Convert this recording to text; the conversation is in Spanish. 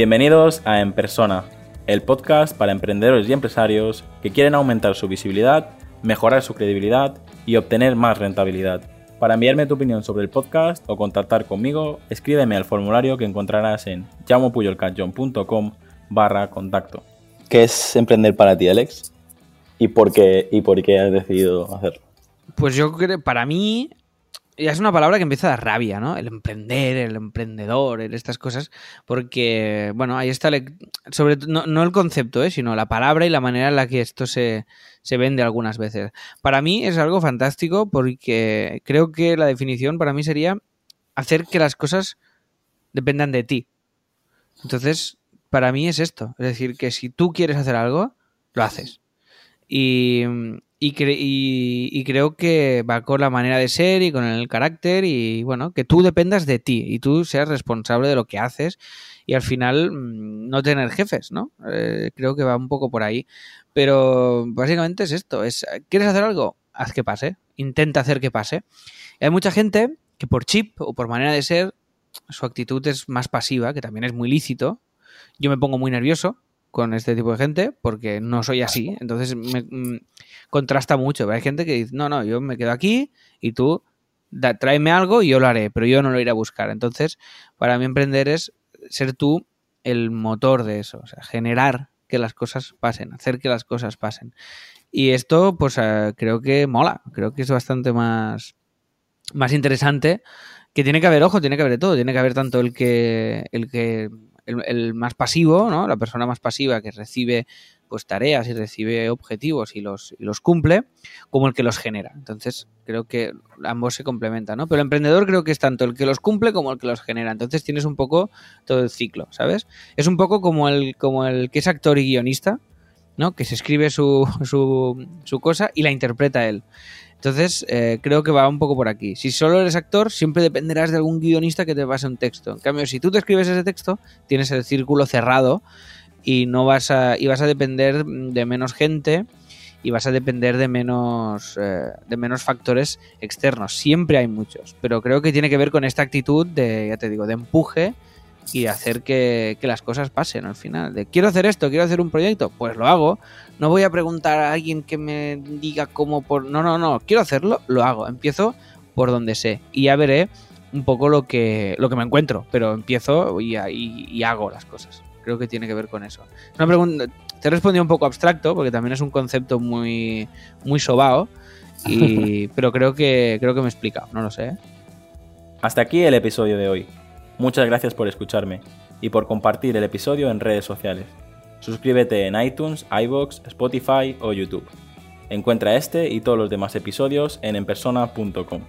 Bienvenidos a En Persona, el podcast para emprendedores y empresarios que quieren aumentar su visibilidad, mejorar su credibilidad y obtener más rentabilidad. Para enviarme tu opinión sobre el podcast o contactar conmigo, escríbeme al formulario que encontrarás en llamopuyolcachon.com/contacto. ¿Qué es emprender para ti, Alex? ¿Y por qué has decidido hacerlo? Pues yo creo que para mí ya es una palabra que empieza a dar rabia, ¿no? El emprender, el emprendedor, estas cosas. Porque, bueno, ahí está, sobre todo, no el concepto, sino la palabra y la manera en la que esto se vende algunas veces. Para mí es algo fantástico porque creo que la definición para mí sería hacer que las cosas dependan de ti. Entonces, para mí es esto. Es decir, que si tú quieres hacer algo, lo haces. Y creo que va con la manera de ser y con el carácter y, bueno, que tú dependas de ti y tú seas responsable de lo que haces y al final no tener jefes, ¿no? Creo que va un poco por ahí. Pero básicamente es esto. ¿Quieres hacer algo? Haz que pase. Intenta hacer que pase. Y hay mucha gente que por chip o por manera de ser su actitud es más pasiva, que también es muy lícito. Yo me pongo muy nervioso con este tipo de gente, porque no soy así, entonces me contrasta mucho. Hay gente que dice, no, yo me quedo aquí y tú tráeme algo y yo lo haré, pero yo no lo iré a buscar. Entonces, para mí emprender es ser tú el motor de eso, o sea, generar que las cosas pasen, hacer que las cosas pasen. Y esto, pues creo que mola, creo que es bastante más interesante, que tiene que haber, ojo, tiene que haber de todo, tiene que haber tanto el más pasivo, ¿no? La persona más pasiva que recibe pues tareas y recibe objetivos y los cumple, como el que los genera. Entonces, creo que ambos se complementan, ¿no? Pero el emprendedor creo que es tanto el que los cumple como el que los genera. Entonces, tienes un poco todo el ciclo, ¿sabes? Es un poco como el que es actor y guionista, ¿no? Que se escribe su cosa y la interpreta él. Entonces, creo que va un poco por aquí. Si solo eres actor, siempre dependerás de algún guionista que te pase un texto. En cambio, si tú te escribes ese texto, tienes el círculo cerrado y vas a depender de menos gente y vas a depender de menos factores externos. Siempre hay muchos, pero creo que tiene que ver con esta actitud de, ya te digo, de empuje y hacer que las cosas pasen al final. De quiero hacer esto, quiero hacer un proyecto, pues lo hago. No voy a preguntar a alguien que me diga cómo por... No, quiero hacerlo, lo hago. Empiezo por donde sé y ya veré un poco lo que me encuentro, pero empiezo y hago las cosas. Creo que tiene que ver con eso. Es una pregunta, te he respondido un poco abstracto porque también es un concepto muy, muy sobao, pero creo que me he explicado, no lo sé. Hasta aquí el episodio de hoy. Muchas gracias por escucharme y por compartir el episodio en redes sociales. Suscríbete en iTunes, iVoox, Spotify o YouTube. Encuentra este y todos los demás episodios en enpersona.com.